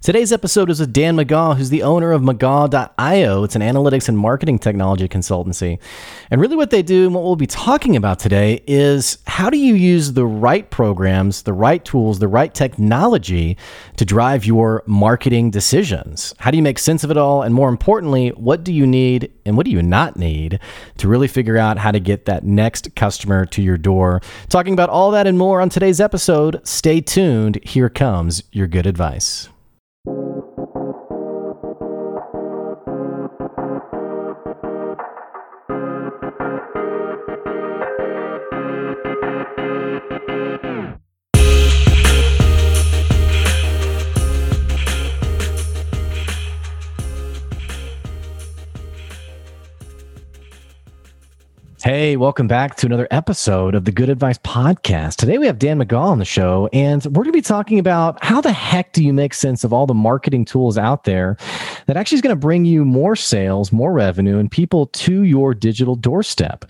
Today's episode is with Dan McGaw, who's the owner of McGaw.io. It's an analytics and marketing technology consultancy. And really what they do and what we'll be talking about today is how do you use the right programs, the right tools, the right technology to drive your marketing decisions? How do you make sense of it all? And more importantly, what do you need and what do you not need to really figure out how to get that next customer to your door? Talking about all that and more on today's episode. Stay tuned. Here comes your good advice. Hey, welcome back to another episode of the Good Advice Podcast. Today we have Dan McGaw on the show, and we're going to be talking about how the heck do you make sense of all the marketing tools out there that actually is going to bring you more sales, more revenue, and people to your digital doorstep.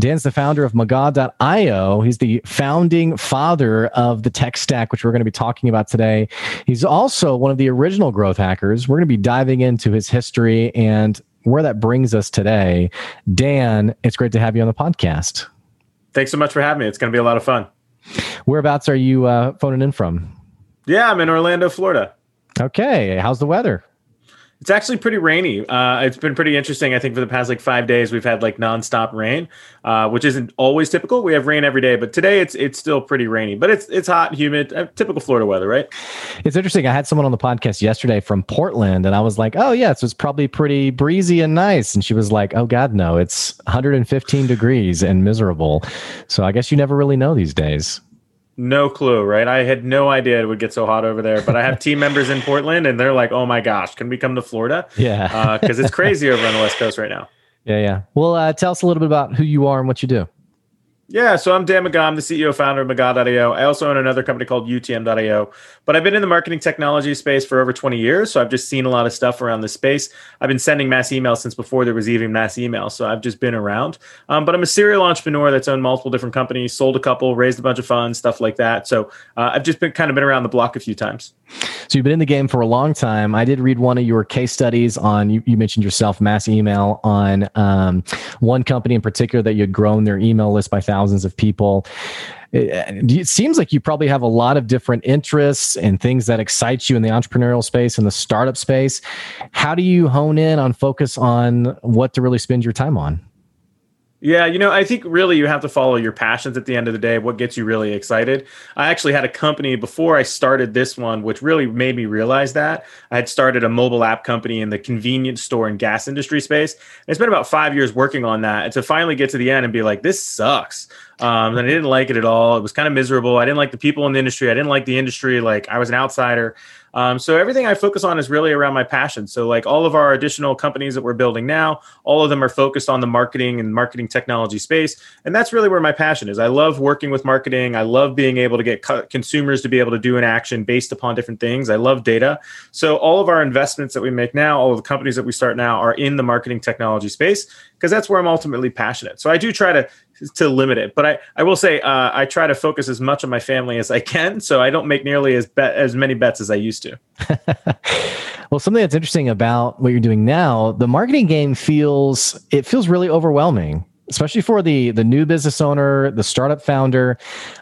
Dan's the founder of McGaw.io. He's the founding father of the tech stack, which we're going to be talking about today. He's also one of the original growth hackers. We're going to be diving into his history and where that brings us today. Dan, it's great to have you on the podcast. Thanks so much for having me. It's going to be a lot of fun. Whereabouts are you phoning in from? Yeah, I'm in Orlando, Florida. Okay. How's the weather? It's actually pretty rainy. It's been pretty interesting. I think for the past 5 days, we've had nonstop rain, which isn't always typical. We have rain every day, but today it's still pretty rainy, but it's hot, humid, typical Florida weather, right? It's interesting. I had someone on the podcast yesterday from Portland and I was like, oh yeah, so it's probably pretty breezy and nice. And she was like, oh God, no, it's 115 degrees and miserable. So I guess you never really know these days. No clue, right? I had no idea it would get so hot over there, but I have team members in Portland and they're like, oh my gosh, can we come to Florida? Yeah. Because it's crazy over on the West Coast right now. Yeah. Well, tell us a little bit about who you are and what you do. Yeah, so I'm Dan McGaw. I'm the CEO and founder of McGaw.io. I also own another company called UTM.io, but I've been in the marketing technology space for over 20 years, so I've just seen a lot of stuff around this space. I've been sending mass email since before there was even mass email, so I've just been around. But I'm a serial entrepreneur that's owned multiple different companies, sold a couple, raised a bunch of funds, stuff like that. So I've just been around the block a few times. So you've been in the game for a long time. I did read one of your case studies on, you mentioned yourself, mass email on one company in particular that you had grown their email list by thousands of people. It seems like you probably have a lot of different interests and things that excite you in the entrepreneurial space and the startup space. How do you hone in on focus on what to really spend your time on? Yeah, I think really you have to follow your passions at the end of the day, what gets you really excited. I actually had a company before I started this one, which really made me realize that. I had started a mobile app company in the convenience store and gas industry space. And it's been about 5 years working on that. And to finally get to the end and be like, this sucks. And I didn't like it at all. It was kind of miserable. I didn't like the people in the industry. I didn't like the industry. I was an outsider. So everything I focus on is really around my passion. So all of our additional companies that we're building now, all of them are focused on the marketing and marketing technology space. And that's really where my passion is. I love working with marketing. I love being able to get consumers to be able to do an action based upon different things. I love data. So all of our investments that we make now, all of the companies that we start now are in the marketing technology space because that's where I'm ultimately passionate. So I do try to limit it. But I will say I try to focus as much on my family as I can. So I don't make nearly as many bets as I used to. Well, something that's interesting about what you're doing now, the marketing game feels really overwhelming, especially for the new business owner, the startup founder.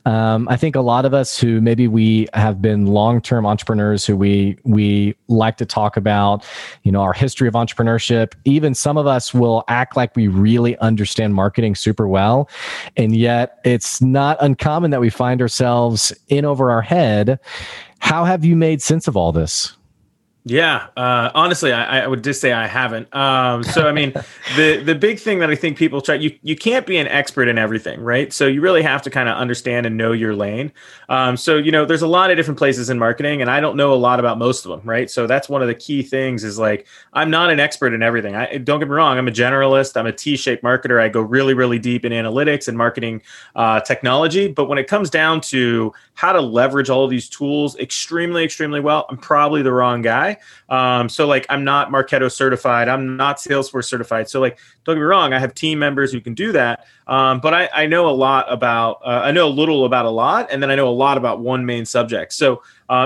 I think a lot of us who maybe we have been long-term entrepreneurs who we like to talk about, our history of entrepreneurship, even some of us will act like we really understand marketing super well. And yet it's not uncommon that we find ourselves in over our head. How have you made sense of all this? Yeah. Honestly, I would just say I haven't. So, I mean, the big thing that I think people try, you can't be an expert in everything, right? So you really have to kind of understand and know your lane. So, you know, there's a lot of different places in marketing and I don't know a lot about most of them, right? So that's one of the key things is like, I'm not an expert in everything. Don't get me wrong. I'm a generalist. I'm a T-shaped marketer. I go really, really deep in analytics and marketing technology. But when it comes down to how to leverage all of these tools extremely, extremely well, I'm probably the wrong guy. So like, I'm not Marketo certified. I'm not Salesforce certified. So like, don't get me wrong. I have team members who can do that. But I know a lot about, I know a little about a lot. And then I know a lot about one main subject. So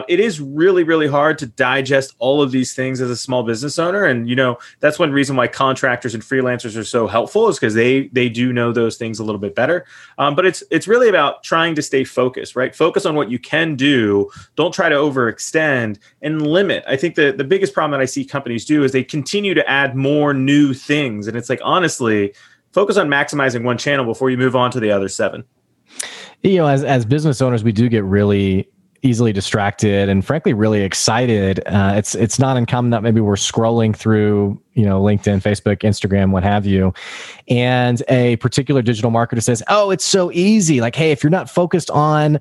it is really, really hard to digest all of these things as a small business owner. And, you know, that's one reason why contractors and freelancers are so helpful is because they do know those things a little bit better. But it's really about trying to stay focused, right? Focus on what you can do. Don't try to overextend and limit. I think the biggest problem that I see companies do is they continue to add more new things. And it's like, honestly, focus on maximizing one channel before you move on to the other seven. You know, as business owners, we do get really easily distracted and frankly really excited. It's not uncommon that maybe we're scrolling through, you know, LinkedIn, Facebook, Instagram, what have you. And a particular digital marketer says, oh, it's so easy. Like, hey, if you're not focused on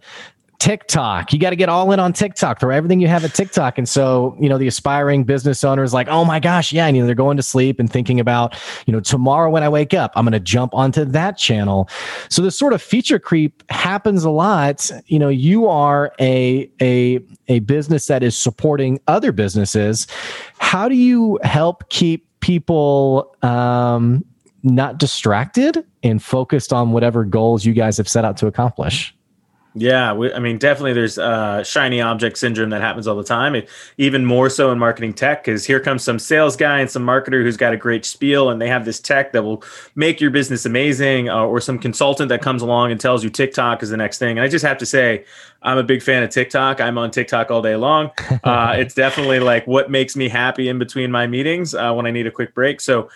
TikTok, you got to get all in on TikTok, throw everything you have at TikTok. And so, you know, the aspiring business owner is like, oh my gosh, yeah. And, you know, they're going to sleep and thinking about, you know, tomorrow when I wake up, I'm going to jump onto that channel. So this sort of feature creep happens a lot. You know, you are a business that is supporting other businesses. How do you help keep people, not distracted and focused on whatever goals you guys have set out to accomplish? Yeah, I mean, definitely there's shiny object syndrome that happens all the time. Even more so in marketing tech, because here comes some sales guy and some marketer who's got a great spiel and they have this tech that will make your business amazing, or some consultant that comes along and tells you TikTok is the next thing. And I just have to say, I'm a big fan of TikTok. I'm on TikTok all day long. It's definitely like what makes me happy in between my meetings when I need a quick break. So,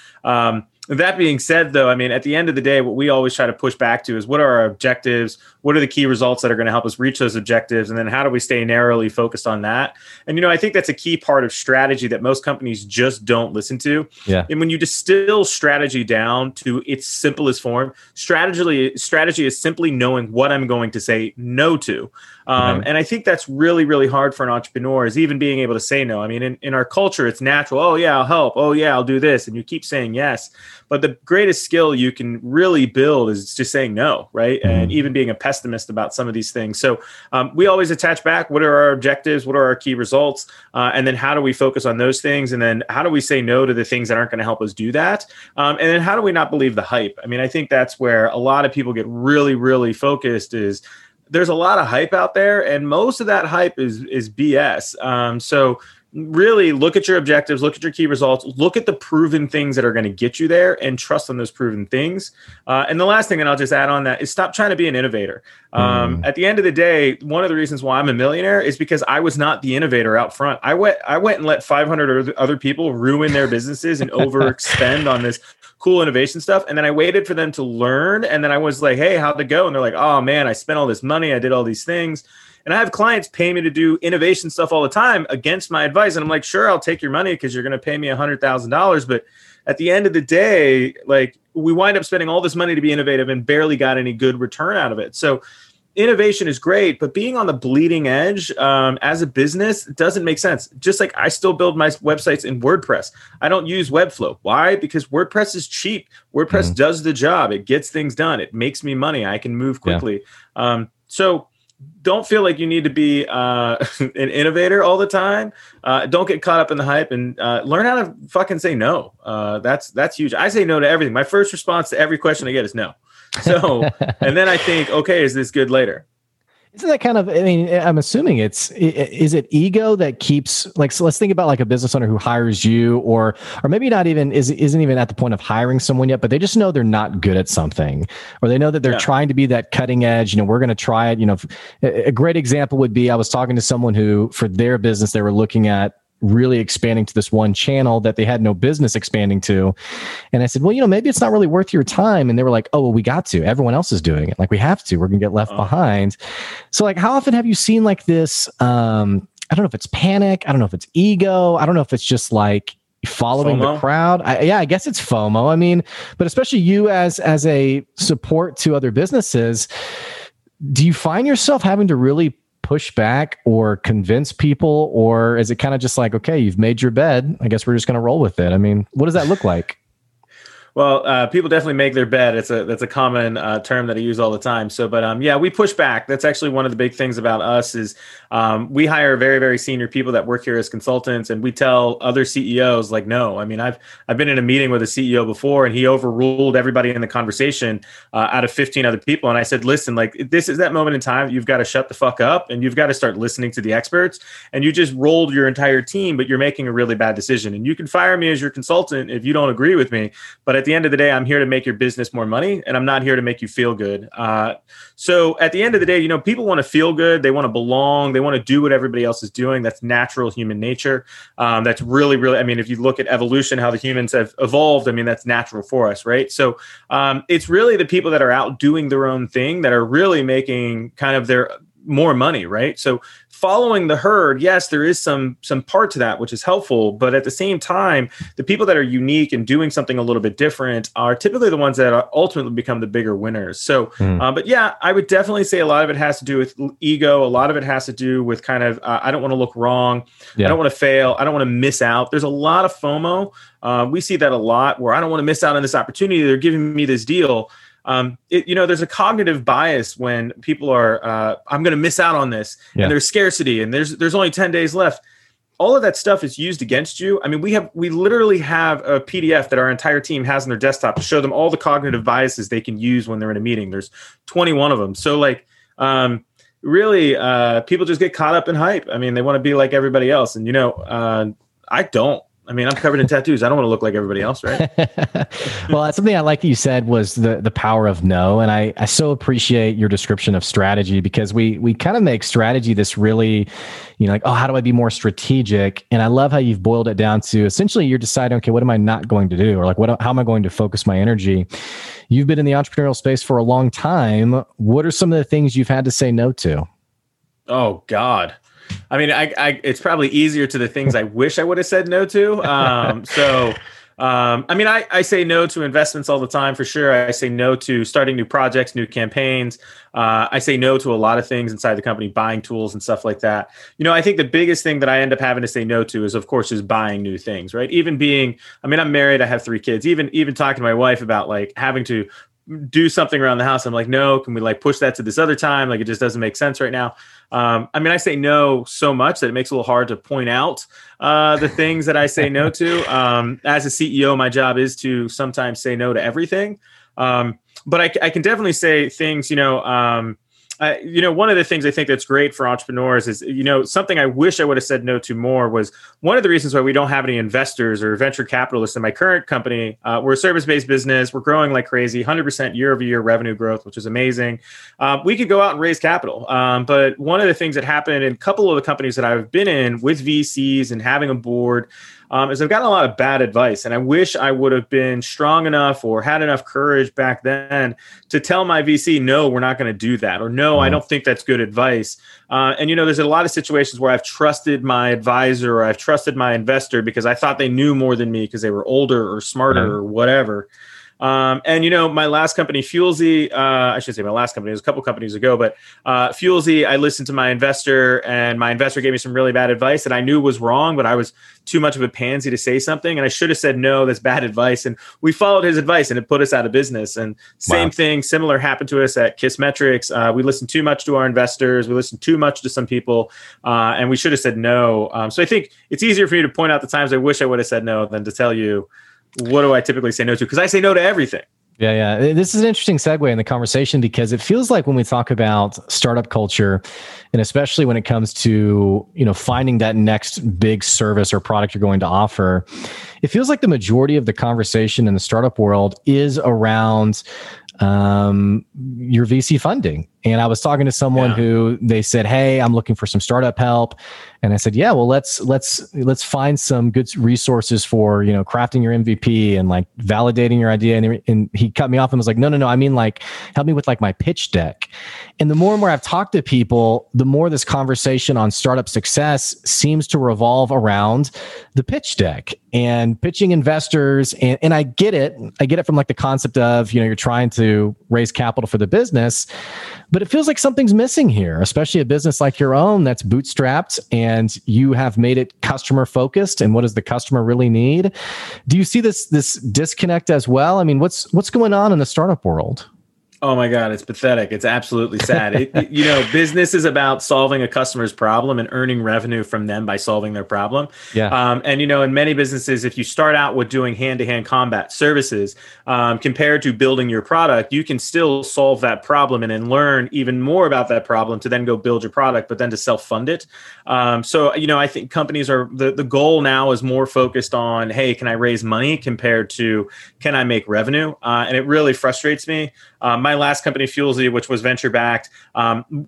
that being said, though, I mean, at the end of the day, what we always try to push back to is what are our objectives? What are the key results that are going to help us reach those objectives? And then how do we stay narrowly focused on that? And, you know, I think that's a key part of strategy that most companies just don't listen to. Yeah. And when you distill strategy down to its simplest form, strategy is simply knowing what I'm going to say no to. And I think that's really, really hard for an entrepreneur is even being able to say no. I mean, in our culture, it's natural. Oh, yeah, I'll help. Oh, yeah, I'll do this. And you keep saying yes. But the greatest skill you can really build is just saying no, right? And even being a pessimist about some of these things. So we always attach back, what are our objectives? What are our key results? And then how do we focus on those things? And then how do we say no to the things that aren't going to help us do that? And then how do we not believe the hype? I mean, I think that's where a lot of people get really, really focused is there's a lot of hype out there. And most of that hype is BS. So really look at your objectives, look at your key results, look at the proven things that are going to get you there and trust on those proven things. And the last thing that I'll just add on that is stop trying to be an innovator. At the end of the day, one of the reasons why I'm a millionaire is because I was not the innovator out front. I went and let 500 other people ruin their businesses and overexpend on this cool innovation stuff. And then I waited for them to learn. And then I was like, hey, how'd it go? And they're like, oh man, I spent all this money. I did all these things. And I have clients pay me to do innovation stuff all the time against my advice. And I'm like, sure, I'll take your money because you're going to pay me $100,000. But at the end of the day, like we wind up spending all this money to be innovative and barely got any good return out of it. So innovation is great, but being on the bleeding edge as a business doesn't make sense. Just like I still build my websites in WordPress. I don't use Webflow. Why? Because WordPress is cheap. WordPress does the job. It gets things done. It makes me money. I can move quickly. Yeah. So don't feel like you need to be an innovator all the time. Don't get caught up in the hype and learn how to fucking say no. That's huge. I say no to everything. My first response to every question I get is no. So, and then I think, okay, is this good later? Isn't that kind of, I mean, I'm assuming is it ego that keeps like, so let's think about like a business owner who hires you or maybe not even isn't even at the point of hiring someone yet, but they just know they're not good at something or they know that they're trying to be that cutting edge. You know, we're going to try it. You know, a great example would be, I was talking to someone who for their business, they were looking at really expanding to this one channel that they had no business expanding to. And I said, well, you know, maybe it's not really worth your time. And they were like, oh, well, we got to. Everyone else is doing it. Like, we have to. We're going to get left behind. So, like, how often have you seen like this I don't know if it's panic. I don't know if it's ego. I don't know if it's just like following FOMO? The crowd. I guess it's FOMO. I mean, but especially you as a support to other businesses, do you find yourself having to really push back or convince people, or is it kind of just like, okay, you've made your bed, I guess we're just going to roll with it? I mean, what does that look like? Well, people definitely make their bed. That's a common term that I use all the time. So, but yeah, we push back. That's actually one of the big things about us is we hire very, very senior people that work here as consultants, and we tell other CEOs like, no. I mean, I've been in a meeting with a CEO before, and he overruled everybody in the conversation out of 15 other people. And I said, listen, like this is that moment in time. You've got to shut the fuck up, and you've got to start listening to the experts. And you just rolled your entire team, but you're making a really bad decision. And you can fire me as your consultant if you don't agree with me, but at the end of the day, I'm here to make your business more money, and I'm not here to make you feel good. So at the end of the day, you know, people want to feel good. They want to belong. They want to do what everybody else is doing. That's natural human nature. That's really, really, I mean, if you look at evolution, how the humans have evolved, I mean, that's natural for us, right? So it's really the people that are out doing their own thing that are really making kind of their more money, right? So following the herd, yes, there is some part to that, which is helpful. But at the same time, the people that are unique and doing something a little bit different are typically the ones that are ultimately become the bigger winners. So, but yeah, I would definitely say a lot of it has to do with ego. A lot of it has to do with kind of, I don't want to look wrong. Yeah. I don't want to fail. I don't want to miss out. There's a lot of FOMO. We see that a lot where I don't want to miss out on this opportunity. They're giving me this deal. You know, there's a cognitive bias when people are, I'm going to miss out on this, and there's scarcity, and there's only 10 days left. All of that stuff is used against you. I mean, we literally have a PDF that our entire team has on their desktop to show them all the cognitive biases they can use when they're in a meeting. There's 21 of them. So like, really, people just get caught up in hype. I mean, they want to be like everybody else. And, you know, I don't. I mean, I'm covered in tattoos. I don't want to look like everybody else, right? Well, that's something I like that you said was the power of no. And I so appreciate your description of strategy, because we kind of make strategy this really, you know, like, oh, how do I be more strategic? And I love how you've boiled it down to essentially you're deciding, okay, what am I not going to do? Or like, how am I going to focus my energy? You've been in the entrepreneurial space for a long time. What are some of the things you've had to say no to? Oh, God. I mean, I it's probably easier to the things I wish I would have said no to. I mean, I say no to investments all the time, for sure. I say no to starting new projects, new campaigns. I say no to a lot of things inside the company, buying tools and stuff like that. You know, I think the biggest thing that I end up having to say no to is, of course, is buying new things, right? Even being, I mean, I'm married, I have 3 kids, even talking to my wife about like having to do something around the house. I'm like, no, can we like push that to this other time? Like, it just doesn't make sense right now. I mean, I say no so much that it makes it a little hard to point out the things that I say no to. As a CEO, my job is to sometimes say no to everything. But I can definitely say things, you know, you know, one of the things I think that's great for entrepreneurs is, you know, something I wish I would have said no to more was one of the reasons why we don't have any investors or venture capitalists in my current company. We're a service-based business. We're growing like crazy, 100% year-over-year revenue growth, which is amazing. We could go out and raise capital. But one of the things that happened in a couple of the companies that I've been in with VCs and having a board is I've gotten a lot of bad advice. And I wish I would have been strong enough or had enough courage back then to tell my VC, no, we're not going to do that. Or no, I don't think that's good advice. And, you know, there's a lot of situations where I've trusted my advisor or I've trusted my investor because I thought they knew more than me because they were older or smarter or whatever. And, you know, my last company, Fuelzee, I should say my last company, it was a couple companies ago, but Fuelzee, I listened to my investor, and my investor gave me some really bad advice that I knew was wrong, but I was too much of a pansy to say something. And I should have said, no, that's bad advice. And we followed his advice, and it put us out of business. And same thing, similar happened to us at Kissmetrics. We listened too much to our investors. We listened too much to some people, and we should have said no. So I think it's easier for me to point out the times I wish I would have said no than to tell you, what do I typically say no to? Because I say no to everything. Yeah. This is an interesting segue in the conversation, because it feels like when we talk about startup culture, and especially when it comes to, you know, finding that next big service or product you're going to offer, it feels like the majority of the conversation in the startup world is around your VC funding. And I was talking to someone who they said, "Hey, I'm looking for some startup help." And I said, "Yeah, well, let's find some good resources for, you know, crafting your MVP and like validating your idea." And he cut me off and was like, "No. I mean, like, help me with like my pitch deck." And the more and more I've talked to people, the more this conversation on startup success seems to revolve around the pitch deck and pitching investors. And I get it. I get it from like the concept of, you know, you're trying to raise capital for the business, but it feels like something's missing here, especially a business like your own that's bootstrapped and you have made it customer focused. And what does the customer really need? Do you see this disconnect as well? I mean, what's going on in the startup world? Oh my God, it's pathetic. It's absolutely sad. You know, business is about solving a customer's problem and earning revenue from them by solving their problem. Yeah. And, you know, in many businesses, if you start out with doing hand-to-hand combat services, compared to building your product, you can still solve that problem and then learn even more about that problem to then go build your product, but then to self-fund it. So, you know, I think companies are, the goal now is more focused on, hey, can I raise money compared to, can I make revenue? And it really frustrates me. My last company, Fuelzee, which was venture-backed,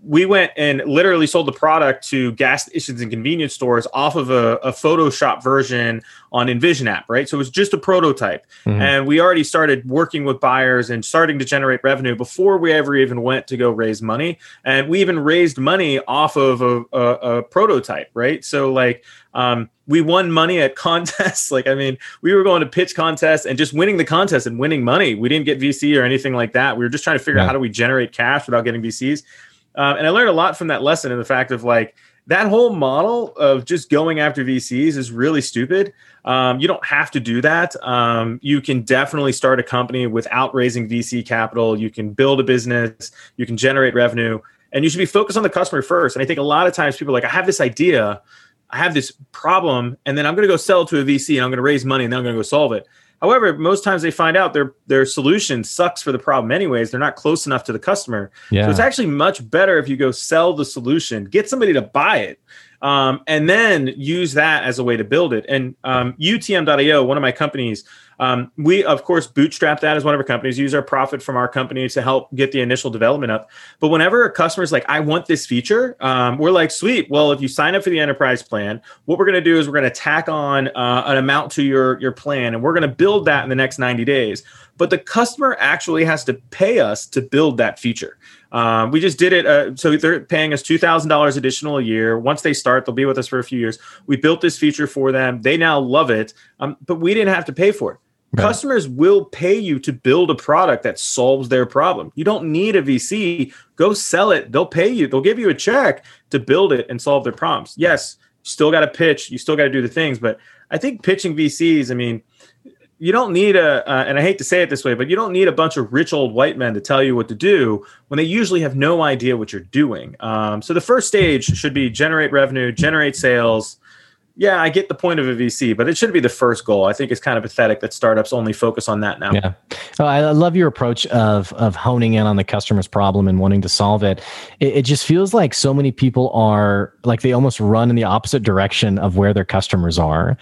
we went and literally sold the product to gas stations and convenience stores off of a Photoshop version on InVision app, right? So it was just a prototype. Mm-hmm. And we already started working with buyers and starting to generate revenue before we ever even went to go raise money. And we even raised money off of a prototype, right? So like, we won money at contests. Like, I mean, we were going to pitch contests and just winning the contest and winning money. We didn't get VC or anything like that. We were just trying to figure out how do we generate cash without getting VCs. And I learned a lot from that lesson, and the fact of like, that whole model of just going after VCs is really stupid. You don't have to do that. You can definitely start a company without raising VC capital. You can build a business, you can generate revenue, and you should be focused on the customer first. And I think a lot of times people are like, I have this idea, I have this problem, and then I'm going to go sell to a VC and I'm going to raise money and then I'm going to go solve it. However, most times they find out their solution sucks for the problem anyways. They're not close enough to the customer. Yeah. So it's actually much better if you go sell the solution, get somebody to buy it, and then use that as a way to build it. And UTM.io, one of my companies, we, of course, bootstrap that as one of our companies, use our profit from our company to help get the initial development up. But whenever a customer's like, I want this feature, we're like, sweet. Well, if you sign up for the enterprise plan, what we're going to do is we're going to tack on an amount to your plan, and we're going to build that in the next 90 days. But the customer actually has to pay us to build that feature. We just did it. So they're paying us $2,000 additional a year. Once they start, they'll be with us for a few years. We built this feature for them. They now love it, but we didn't have to pay for it. Right. Customers will pay you to build a product that solves their problem. You don't need a VC. Go sell it. They'll pay you. They'll give you a check to build it and solve their problems. Yes, you still got to pitch. You still got to do the things. But I think pitching VCs, I mean, you don't need and I hate to say it this way, but you don't need a bunch of rich old white men to tell you what to do when they usually have no idea what you're doing. So the first stage should be generate revenue, generate sales. Yeah, I get the point of a VC, but it should be the first goal. I think it's kind of pathetic that startups only focus on that now. Yeah, oh, I love your approach of honing in on the customer's problem and wanting to solve it. It just feels like so many people are like they almost run in the opposite direction of where their customers are.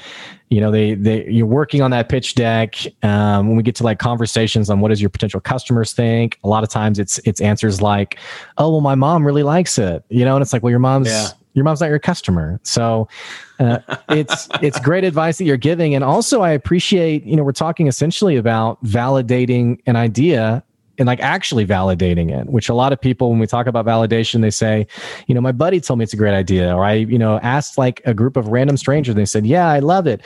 You know, you're working on that pitch deck. When we get to like conversations on what does your potential customers think, a lot of times it's answers like, "Oh, well, my mom really likes it," you know, and it's like, well, your mom's not your customer. So it's great advice that you're giving. And also I appreciate, you know, we're talking essentially about validating an idea and like actually validating it, which a lot of people, when we talk about validation, they say, you know, my buddy told me it's a great idea. Or I, you know, asked like a group of random strangers and they said, yeah, I love it.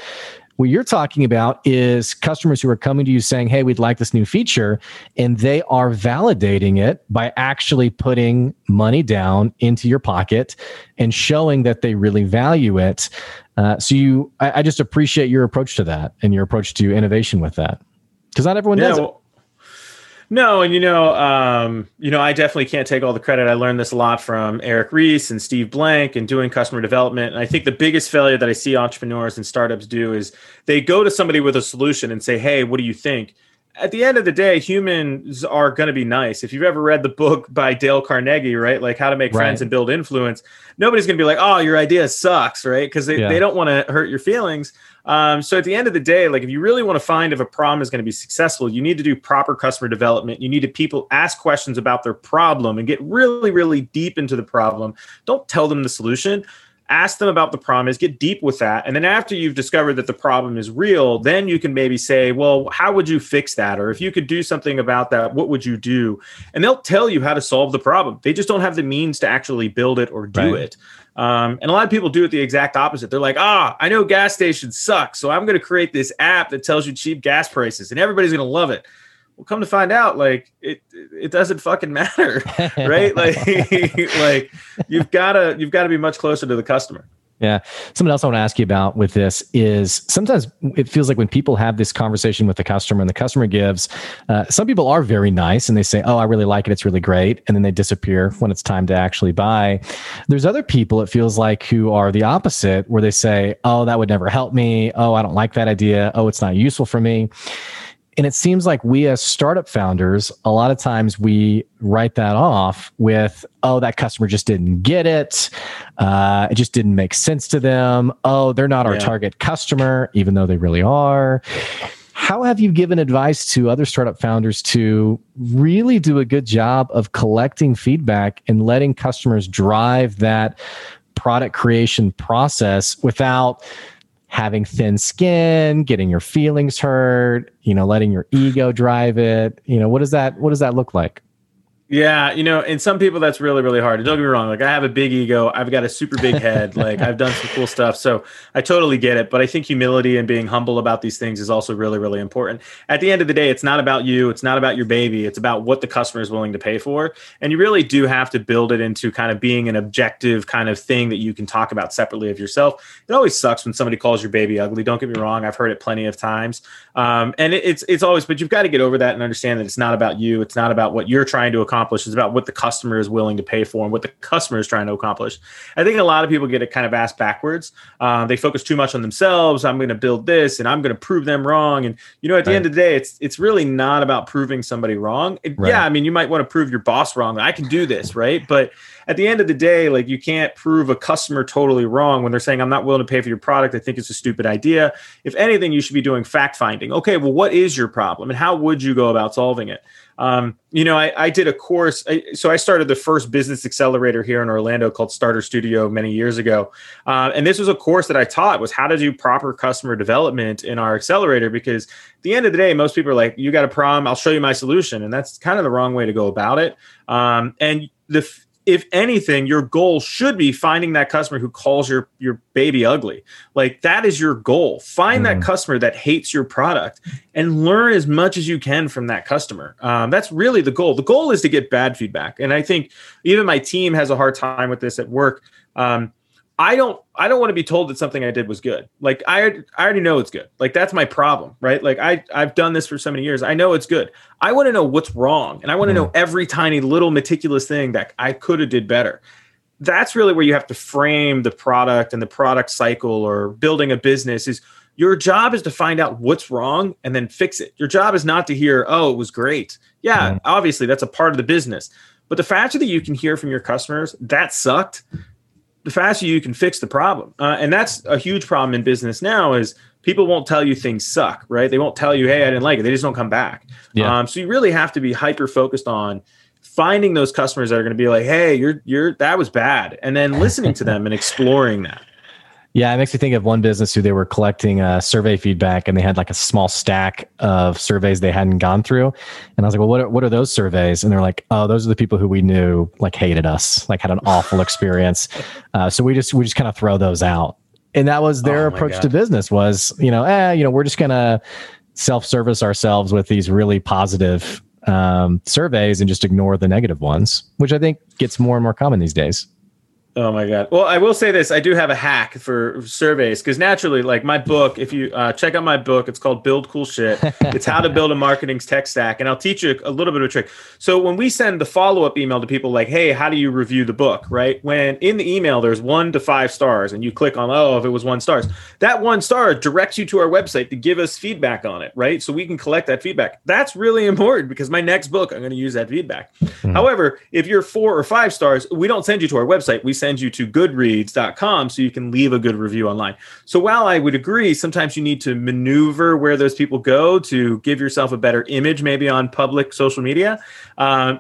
What you're talking about is customers who are coming to you saying, hey, we'd like this new feature. And they are validating it by actually putting money down into your pocket and showing that they really value it. So I just appreciate your approach to that and your approach to innovation with that. Because not everyone does it. No, and you know, I definitely can't take all the credit. I learned this a lot from Eric Ries and Steve Blank and doing customer development. And I think the biggest failure that I see entrepreneurs and startups do is they go to somebody with a solution and say, hey, what do you think? At the end of the day, humans are going to be nice. If you've ever read the book by Dale Carnegie, right? Like How to Make Friends and Build Influence, nobody's going to be like, oh, your idea sucks, right? Because they don't want to hurt your feelings. So at the end of the day, like if you really want to find if a problem is going to be successful, you need to do proper customer development. You need to people ask questions about their problem and get really, really deep into the problem. Don't tell them the solution. Ask them about the problem is, get deep with that. And then after you've discovered that the problem is real, then you can maybe say, well, how would you fix that? Or if you could do something about that, what would you do? And they'll tell you how to solve the problem. They just don't have the means to actually build it or do it. And a lot of people do it the exact opposite. They're like, I know gas stations suck, so I'm going to create this app that tells you cheap gas prices and everybody's going to love it. Well, come to find out, like it doesn't fucking matter, right? like you've got to be much closer to the customer. Yeah. Something else I want to ask you about with this is sometimes it feels like when people have this conversation with the customer and the customer gives, some people are very nice and they say, oh, I really like it. It's really great. And then they disappear when it's time to actually buy. There's other people, it feels like, who are the opposite, where they say, oh, that would never help me. Oh, I don't like that idea. Oh, it's not useful for me. And it seems like we as startup founders, a lot of times we write that off with, oh, that customer just didn't get it. It just didn't make sense to them. Oh, they're not our target customer, even though they really are. How have you given advice to other startup founders to really do a good job of collecting feedback and letting customers drive that product creation process without having thin skin, getting your feelings hurt, letting your ego drive it? What does that look like? Yeah. And some people that's really, really hard. Don't get me wrong. Like I have a big ego. I've got a super big head. Like I've done some cool stuff. So I totally get it. But I think humility and being humble about these things is also really, really important. At the end of the day, it's not about you. It's not about your baby. It's about what the customer is willing to pay for. And you really do have to build it into kind of being an objective kind of thing that you can talk about separately of yourself. It always sucks when somebody calls your baby ugly. Don't get me wrong. I've heard it plenty of times. And it's always, but you've got to get over that and understand that it's not about you. It's not about what you're trying to accomplish. It's about what the customer is willing to pay for and what the customer is trying to accomplish. I think a lot of people get it kind of asked backwards. They focus too much on themselves. I'm going to build this and I'm going to prove them wrong. And at the end of the day, it's really not about proving somebody wrong. Yeah, I mean, you might want to prove your boss wrong. I can do this, right? But at the end of the day, like you can't prove a customer totally wrong when they're saying, I'm not willing to pay for your product. I think it's a stupid idea. If anything, you should be doing fact finding. Okay, well, what is your problem and how would you go about solving it? I did a course. So I started the first business accelerator here in Orlando called Starter Studio many years ago. And this was a course that I taught was how to do proper customer development in our accelerator, because at the end of the day, most people are like, you got a problem, I'll show you my solution. And that's kind of the wrong way to go about it. If anything, your goal should be finding that customer who calls your baby ugly. Like that is your goal. Find that customer that hates your product and learn as much as you can from that customer. That's really the goal. The goal is to get bad feedback. And I think even my team has a hard time with this at work. I don't want to be told that something I did was good. Like I already know it's good. Like that's my problem, right? Like I've done this for so many years. I know it's good. I want to know what's wrong. And I want to know every tiny little meticulous thing that I could have did better. That's really where you have to frame the product and the product cycle or building a business is your job is to find out what's wrong and then fix it. Your job is not to hear, oh, it was great. Yeah, obviously that's a part of the business. But the faster that you can hear from your customers, that sucked, the faster you can fix the problem. And that's a huge problem in business now is people won't tell you things suck, right? They won't tell you, hey, I didn't like it. They just don't come back. Yeah. So you really have to be hyper-focused on finding those customers that are going to be like, hey, that was bad. And then listening to them and exploring that. Yeah, it makes me think of one business who they were collecting survey feedback and they had like a small stack of surveys they hadn't gone through. And I was like, well, what are those surveys? And they're like, oh, those are the people who we knew like hated us, like had an awful experience. So we just kind of throw those out. And that was their approach to business was, we're just going to self-service ourselves with these really positive surveys and just ignore the negative ones, which I think gets more and more common these days. Oh my God. Well, I will say this. I do have a hack for surveys because naturally, like my book, if you check out my book, it's called Build Cool Shit. It's how to build a marketing tech stack. And I'll teach you a little bit of a trick. So when we send the follow-up email to people like, hey, how do you review the book, right? When in the email, there's 1 to 5 stars and you click on, if it was 1 star, that 1 star directs you to our website to give us feedback on it, right? So we can collect that feedback. That's really important because my next book, I'm going to use that feedback. However, if you're 4 or 5 stars, we don't send you to our website. We send you to Goodreads.com so you can leave a good review online. So while I would agree, sometimes you need to maneuver where those people go to give yourself a better image, maybe on public social media,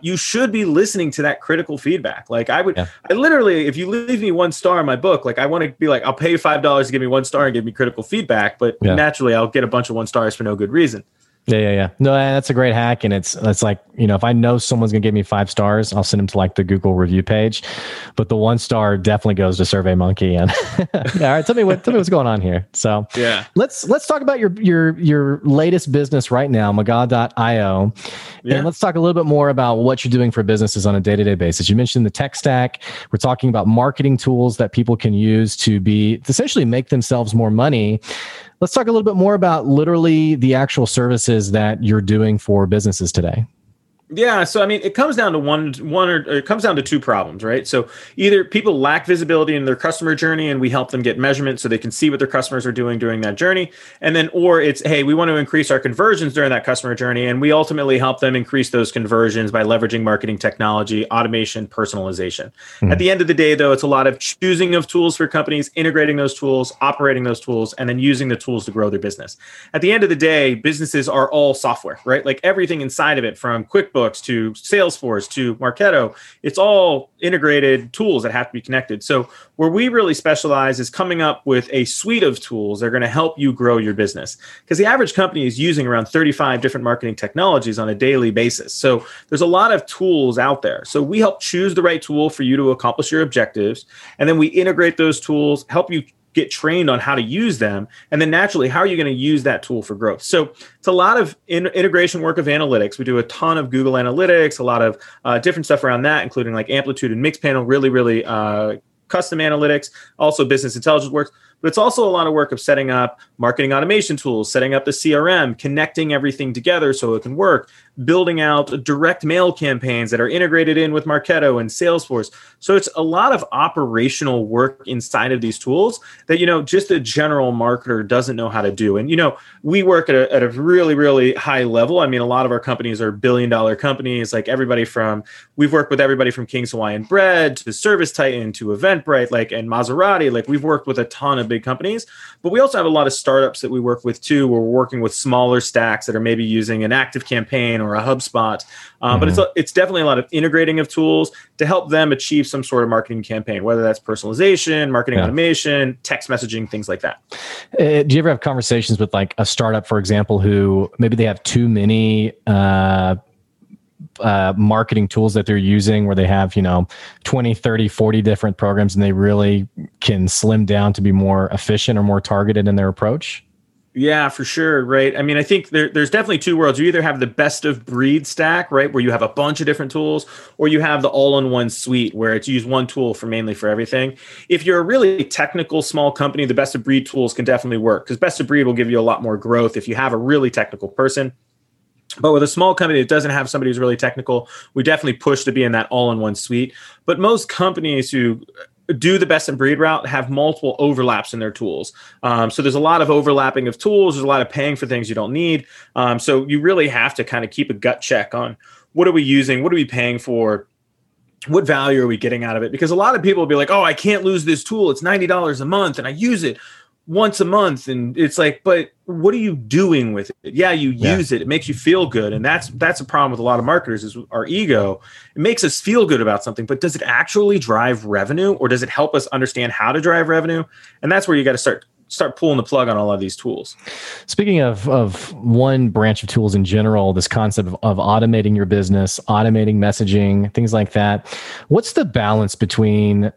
you should be listening to that critical feedback. Like I would, I literally, if you leave me one star in my book, like I want to be like, I'll pay you $5 to give me one star and give me critical feedback, but naturally I'll get a bunch of one stars for no good reason. Yeah. No, that's a great hack. And it's like, you know, if I know someone's gonna give me 5 stars, I'll send them to like the Google review page, but the 1 star definitely goes to SurveyMonkey. And all right, tell me what's going on here. So yeah, let's talk about your latest business right now, McGaw.io. Yeah. And let's talk a little bit more about what you're doing for businesses on a day-to-day basis. You mentioned the tech stack. We're talking about marketing tools that people can use to essentially make themselves more money. Let's talk a little bit more about literally the actual services that you're doing for businesses today. Yeah. So, I mean, it comes down to it comes down to two problems, right? So either people lack visibility in their customer journey and we help them get measurement so they can see what their customers are doing during that journey. And then, or it's, hey, we want to increase our conversions during that customer journey. And we ultimately help them increase those conversions by leveraging marketing technology, automation, personalization. Mm-hmm. At the end of the day, though, it's a lot of choosing of tools for companies, integrating those tools, operating those tools, and then using the tools to grow their business. At the end of the day, businesses are all software, right? Like everything inside of it, from QuickBooks to Salesforce to Marketo, it's all integrated tools that have to be connected. So where we really specialize is coming up with a suite of tools that are going to help you grow your business, because the average company is using around 35 different marketing technologies on a daily basis. So there's a lot of tools out there. So we help choose the right tool for you to accomplish your objectives. And then we integrate those tools, help you get trained on how to use them. And then naturally, how are you going to use that tool for growth? So it's a lot of integration work of analytics. We do a ton of Google Analytics, a lot of different stuff around that, including like Amplitude and Mixpanel, really custom analytics, also business intelligence work. But it's also a lot of work of setting up marketing automation tools, setting up the CRM, connecting everything together so it can work, building out direct mail campaigns that are integrated in with Marketo and Salesforce. So it's a lot of operational work inside of these tools that, you know, just a general marketer doesn't know how to do. And, you know, we work at a really, really high level. I mean, a lot of our companies are $1 billion companies, like we've worked with everybody from King's Hawaiian Bread to Service Titan to Eventbrite, and Maserati. Like we've worked with a ton of big companies, but we also have a lot of startups that we work with too, where we're working with smaller stacks that are maybe using an Active Campaign or a HubSpot. But it's definitely a lot of integrating of tools to help them achieve some sort of marketing campaign, whether that's personalization, marketing automation, text messaging, things like that. Do you ever have conversations with like a startup, for example, who maybe they have too many marketing tools that they're using, where they have, 20, 30, 40 different programs, and they really can slim down to be more efficient or more targeted in their approach? Yeah, for sure. Right. I mean, I think there's definitely two worlds. You either have the best of breed stack, right, where you have a bunch of different tools, or you have the all-in-one suite where it's use one tool for everything. If you're a really technical small company, the best of breed tools can definitely work, because best of breed will give you a lot more growth if you have a really technical person. But with a small company that doesn't have somebody who's really technical, we definitely push to be in that all-in-one suite. But most companies who do the best in breed route have multiple overlaps in their tools. So there's a lot of overlapping of tools. There's a lot of paying for things you don't need. So you really have to kind of keep a gut check on what are we using? What are we paying for? What value are we getting out of it? Because a lot of people will be like, oh, I can't lose this tool. It's $90 a month and I use it once a month. And it's like, but what are you doing with it? Yeah, you use it. It makes you feel good. And that's a problem with a lot of marketers, is our ego. It makes us feel good about something, but does it actually drive revenue, or does it help us understand how to drive revenue? And that's where you got to start pulling the plug on all of these tools. Speaking of one branch of tools in general, this concept of automating your business, automating messaging, things like that. What's the balance between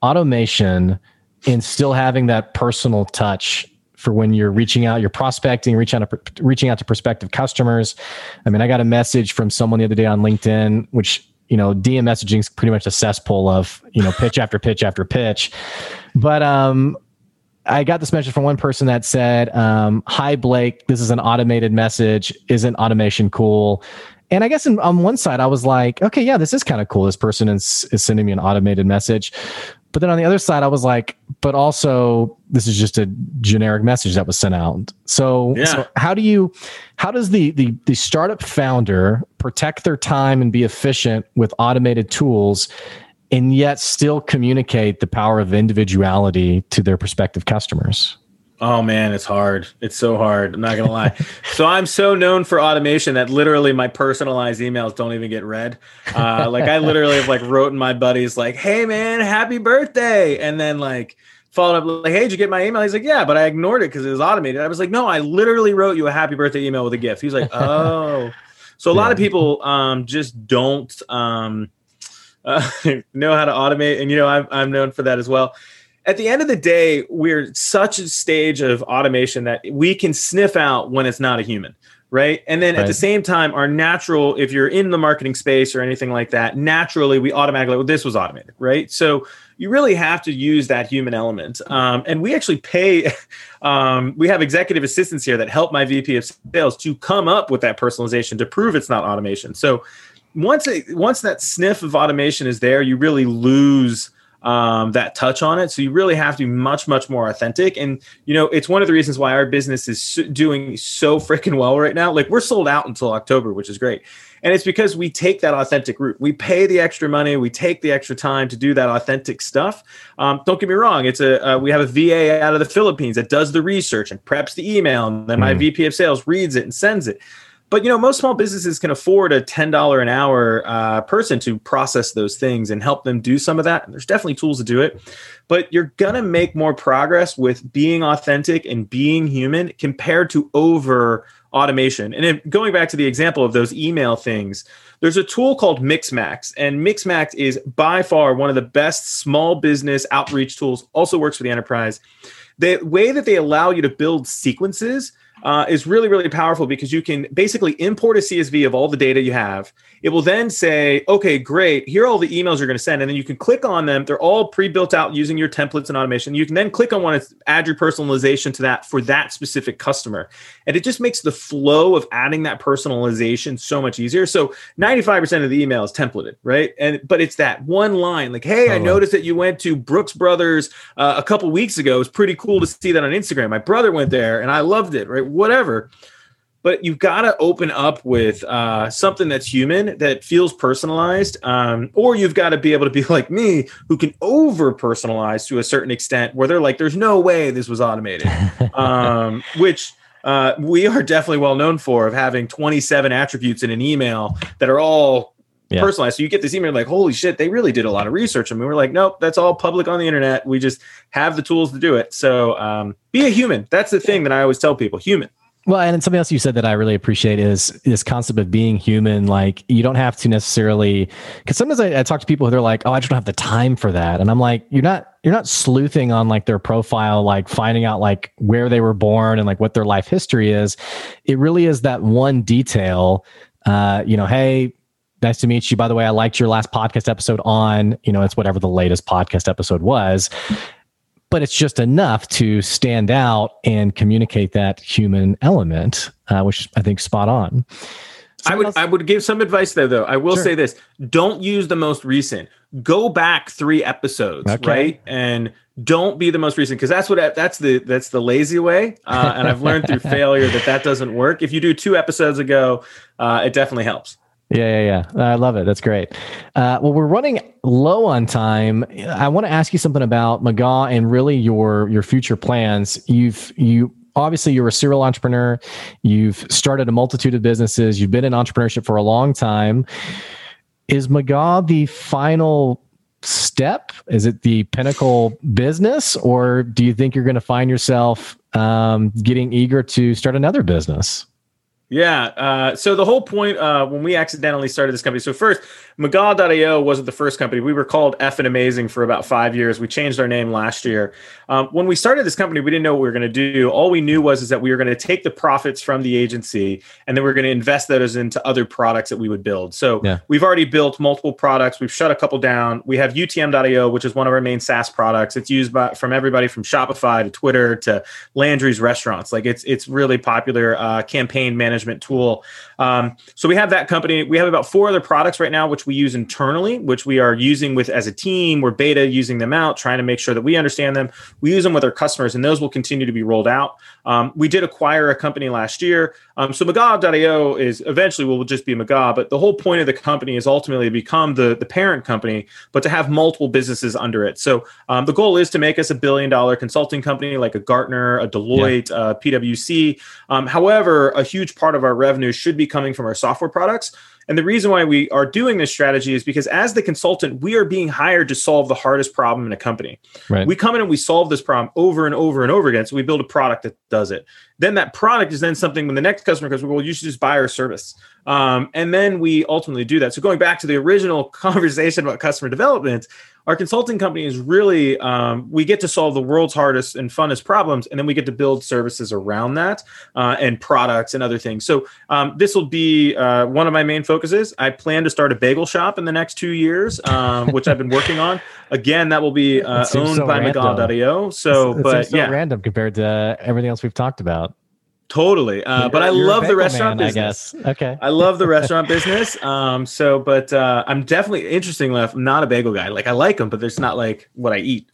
automation and still having that personal touch for when you're reaching out, you're prospecting, reaching out to prospective customers? I mean, I got a message from someone the other day on LinkedIn, which, DM messaging is pretty much a cesspool of, pitch after pitch after pitch. But I got this message from one person that said, hi, Blake, this is an automated message. Isn't automation cool? And I guess on one side, I was like, okay, yeah, this is kind of cool. This person is sending me an automated message. But then on the other side, I was like, but also this is just a generic message that was sent out. So how does the startup founder protect their time and be efficient with automated tools and yet still communicate the power of individuality to their prospective customers? Oh man, it's hard. It's so hard. I'm not going to lie. So I'm so known for automation that literally my personalized emails don't even get read. Like I literally have like wrote in my buddies like, hey man, happy birthday. And then like followed up like, hey, did you get my email? He's like, yeah, but I ignored it because it was automated. I was like, no, I literally wrote you a happy birthday email with a gift. He's like, oh. So a lot of people just don't know how to automate. And, you know, I'm known for that as well. At the end of the day, we're such a stage of automation that we can sniff out when it's not a human, right? And then at the same time, our natural, if you're in the marketing space or anything like that, naturally, we automatically, well, this was automated, right? So you really have to use that human element. And we actually pay, we have executive assistants here that help my VP of sales to come up with that personalization to prove it's not automation. So once that sniff of automation is there, you really lose that touch on it. So you really have to be much, much more authentic. And, you know, it's one of the reasons why our business is doing so freaking well right now. Like we're sold out until October, which is great. And it's because we take that authentic route. We pay the extra money. We take the extra time to do that authentic stuff. Don't get me wrong. It's we have a VA out of the Philippines that does the research and preps the email. And then my VP of sales reads it and sends it. But, you know, most small businesses can afford a $10 an hour person to process those things and help them do some of that. And there's definitely tools to do it. But you're going to make more progress with being authentic and being human compared to over automation. And then going back to the example of those email things, there's a tool called Mixmax. And Mixmax is by far one of the best small business outreach tools, also works for the enterprise. The way that they allow you to build sequences is really, really powerful because you can basically import a CSV of all the data you have. It will then say, okay, great, here are all the emails you're going to send. And then you can click on them. They're all pre-built out using your templates and automation. You can then click on one and add your personalization to that for that specific customer. And it just makes the flow of adding that personalization so much easier. So 95% of the email is templated, right? But it's that one line like, hey, I noticed that you went to Brooks Brothers a couple weeks ago. It was pretty cool to see that on Instagram. My brother went there and I loved it, right? Whatever. But you've got to open up with something that's human, that feels personalized, or you've got to be able to be like me, who can over-personalize to a certain extent where they're like, there's no way this was automated, which we are definitely well known for, of having 27 attributes in an email that are all personalized. So you get this email like, holy shit, they really did a lot of research. I mean, we're like, nope, that's all public on the internet. We just have the tools to do it. So be a human. That's the thing that I always tell people, human. Well, and something else you said that I really appreciate is this concept of being human. Like you don't have to necessarily, because sometimes I talk to people who are like, oh, I just don't have the time for that. And I'm like, you're not sleuthing on like their profile, like finding out like where they were born and like what their life history is. It really is that one detail, you know, hey, nice to meet you. By the way, I liked your last podcast episode on, you know, it's whatever the latest podcast episode was, but it's just enough to stand out and communicate that human element, which I think is spot on. I would give some advice there, though. I will say this. Don't use the most recent. Go back 3 episodes, right? And don't be the most recent, because that's the lazy way. And I've learned through failure that doesn't work. If you do 2 episodes ago, it definitely helps. Yeah. I love it. That's great. Well, we're running low on time. I want to ask you something about McGaw and really your future plans. Obviously, you're a serial entrepreneur. You've started a multitude of businesses. You've been in entrepreneurship for a long time. Is McGaw the final step? Is it the pinnacle business? Or do you think you're going to find yourself getting eager to start another business? Yeah. So the whole point when we accidentally started this company. So first, McGaw.io wasn't the first company. We were called Effin' Amazing for about 5 years. We changed our name last year. When we started this company, we didn't know what we were going to do. All we knew was that we were going to take the profits from the agency and then we're going to invest those into other products that we would build. So we've already built multiple products. We've shut a couple down. We have UTM.io, which is one of our main SaaS products. It's used from everybody from Shopify to Twitter to Landry's Restaurants. Like it's really popular campaign management management tool. So we have that company. We have about 4 other products right now, which we use internally, which we are using with as a team. We're beta using them out, trying to make sure that we understand them. We use them with our customers, and those will continue to be rolled out. We did acquire a company last year. So McGaw.io is eventually will just be McGaw, but the whole point of the company is ultimately to become the parent company, but to have multiple businesses under it. So the goal is to make us a $1 billion consulting company like a Gartner, a Deloitte, PwC. However, a huge part of our revenue should be coming from our software products. And the reason why we are doing this strategy is because as the consultant, we are being hired to solve the hardest problem in a company. Right. We come in and we solve this problem over and over and over again. So we build a product that does it. Then that product is then something when the next customer goes, well, you should just buy our service. And then we ultimately do that. So going back to the original conversation about customer development, our consulting company is really, we get to solve the world's hardest and funnest problems, and then we get to build services around that and products and other things. So this will be one of my main focuses. I plan to start a bagel shop in the next 2 years, which I've been working on. Again, that will be owned by McGaw.io. So, but random compared to everything else we've talked about. Totally. But I love the restaurant business. I guess. Okay. I love the restaurant business. But I'm definitely I'm not a bagel guy. Like I like them, but it's not like what I eat.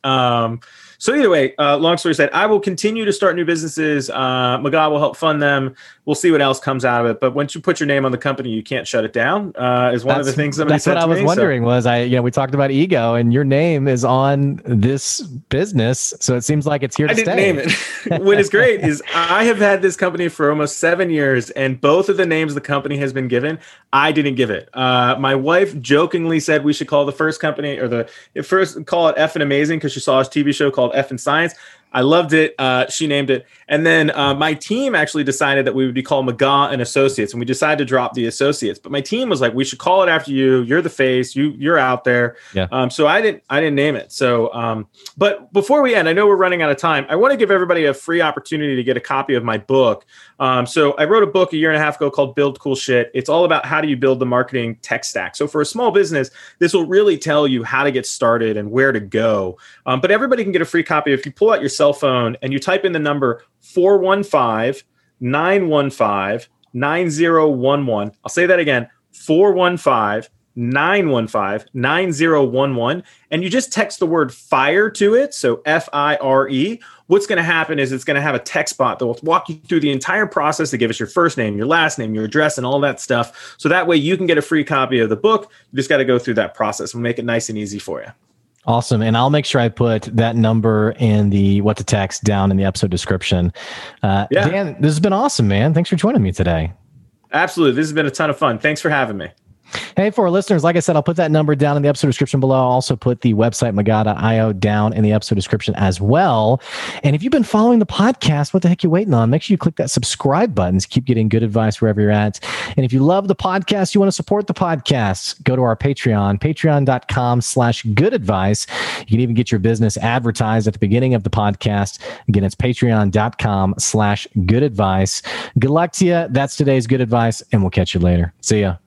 So either way, long story short, I will continue to start new businesses. McGaw will help fund them. We'll see what else comes out of it. But once you put your name on the company, you can't shut it down. Is one of the things somebody said to me. That's what I was wondering. We talked about ego, and your name is on this business, so it seems like it's here to stay. I didn't name it. What is great is I have had this company for almost 7 years, and both of the names the company has been given, I didn't give it. My wife jokingly said we should call the first company call it F and Amazing because she saw a TV show called F in Science. I loved it. She named it. And then my team actually decided that we would be called McGaw and Associates, and we decided to drop the Associates. But my team was like, we should call it after you. You're the face. You're out there. Yeah. So I didn't name it. So, but before we end, I know we're running out of time. I want to give everybody a free opportunity to get a copy of my book. So I wrote a book 1.5 years ago called Build Cool Shit. It's all about how do you build the marketing tech stack. So for a small business, this will really tell you how to get started and where to go. But everybody can get a free copy. If you pull out your cell phone and you type in the number 415-915-9011. I'll say that again, 415-915-9011. And you just text the word FIRE to it. So FIRE. What's going to happen is it's going to have a text bot that will walk you through the entire process to give us your first name, your last name, your address, and all that stuff. So that way you can get a free copy of the book. You just got to go through that process. We'll make it nice and easy for you. Awesome. And I'll make sure I put that number and the what to text down in the episode description. Dan, this has been awesome, man. Thanks for joining me today. Absolutely. This has been a ton of fun. Thanks for having me. Hey, for our listeners, like I said, I'll put that number down in the episode description below. I'll also put the website McGaw.io down in the episode description as well. And if you've been following the podcast, what the heck are you waiting on? Make sure you click that subscribe button to keep getting good advice wherever you're at. And if you love the podcast, you want to support the podcast, go to our Patreon, patreon.com/goodadvice. You can even get your business advertised at the beginning of the podcast. Again, it's patreon.com/goodadvice. Good luck to you. That's today's good advice, and we'll catch you later. See ya.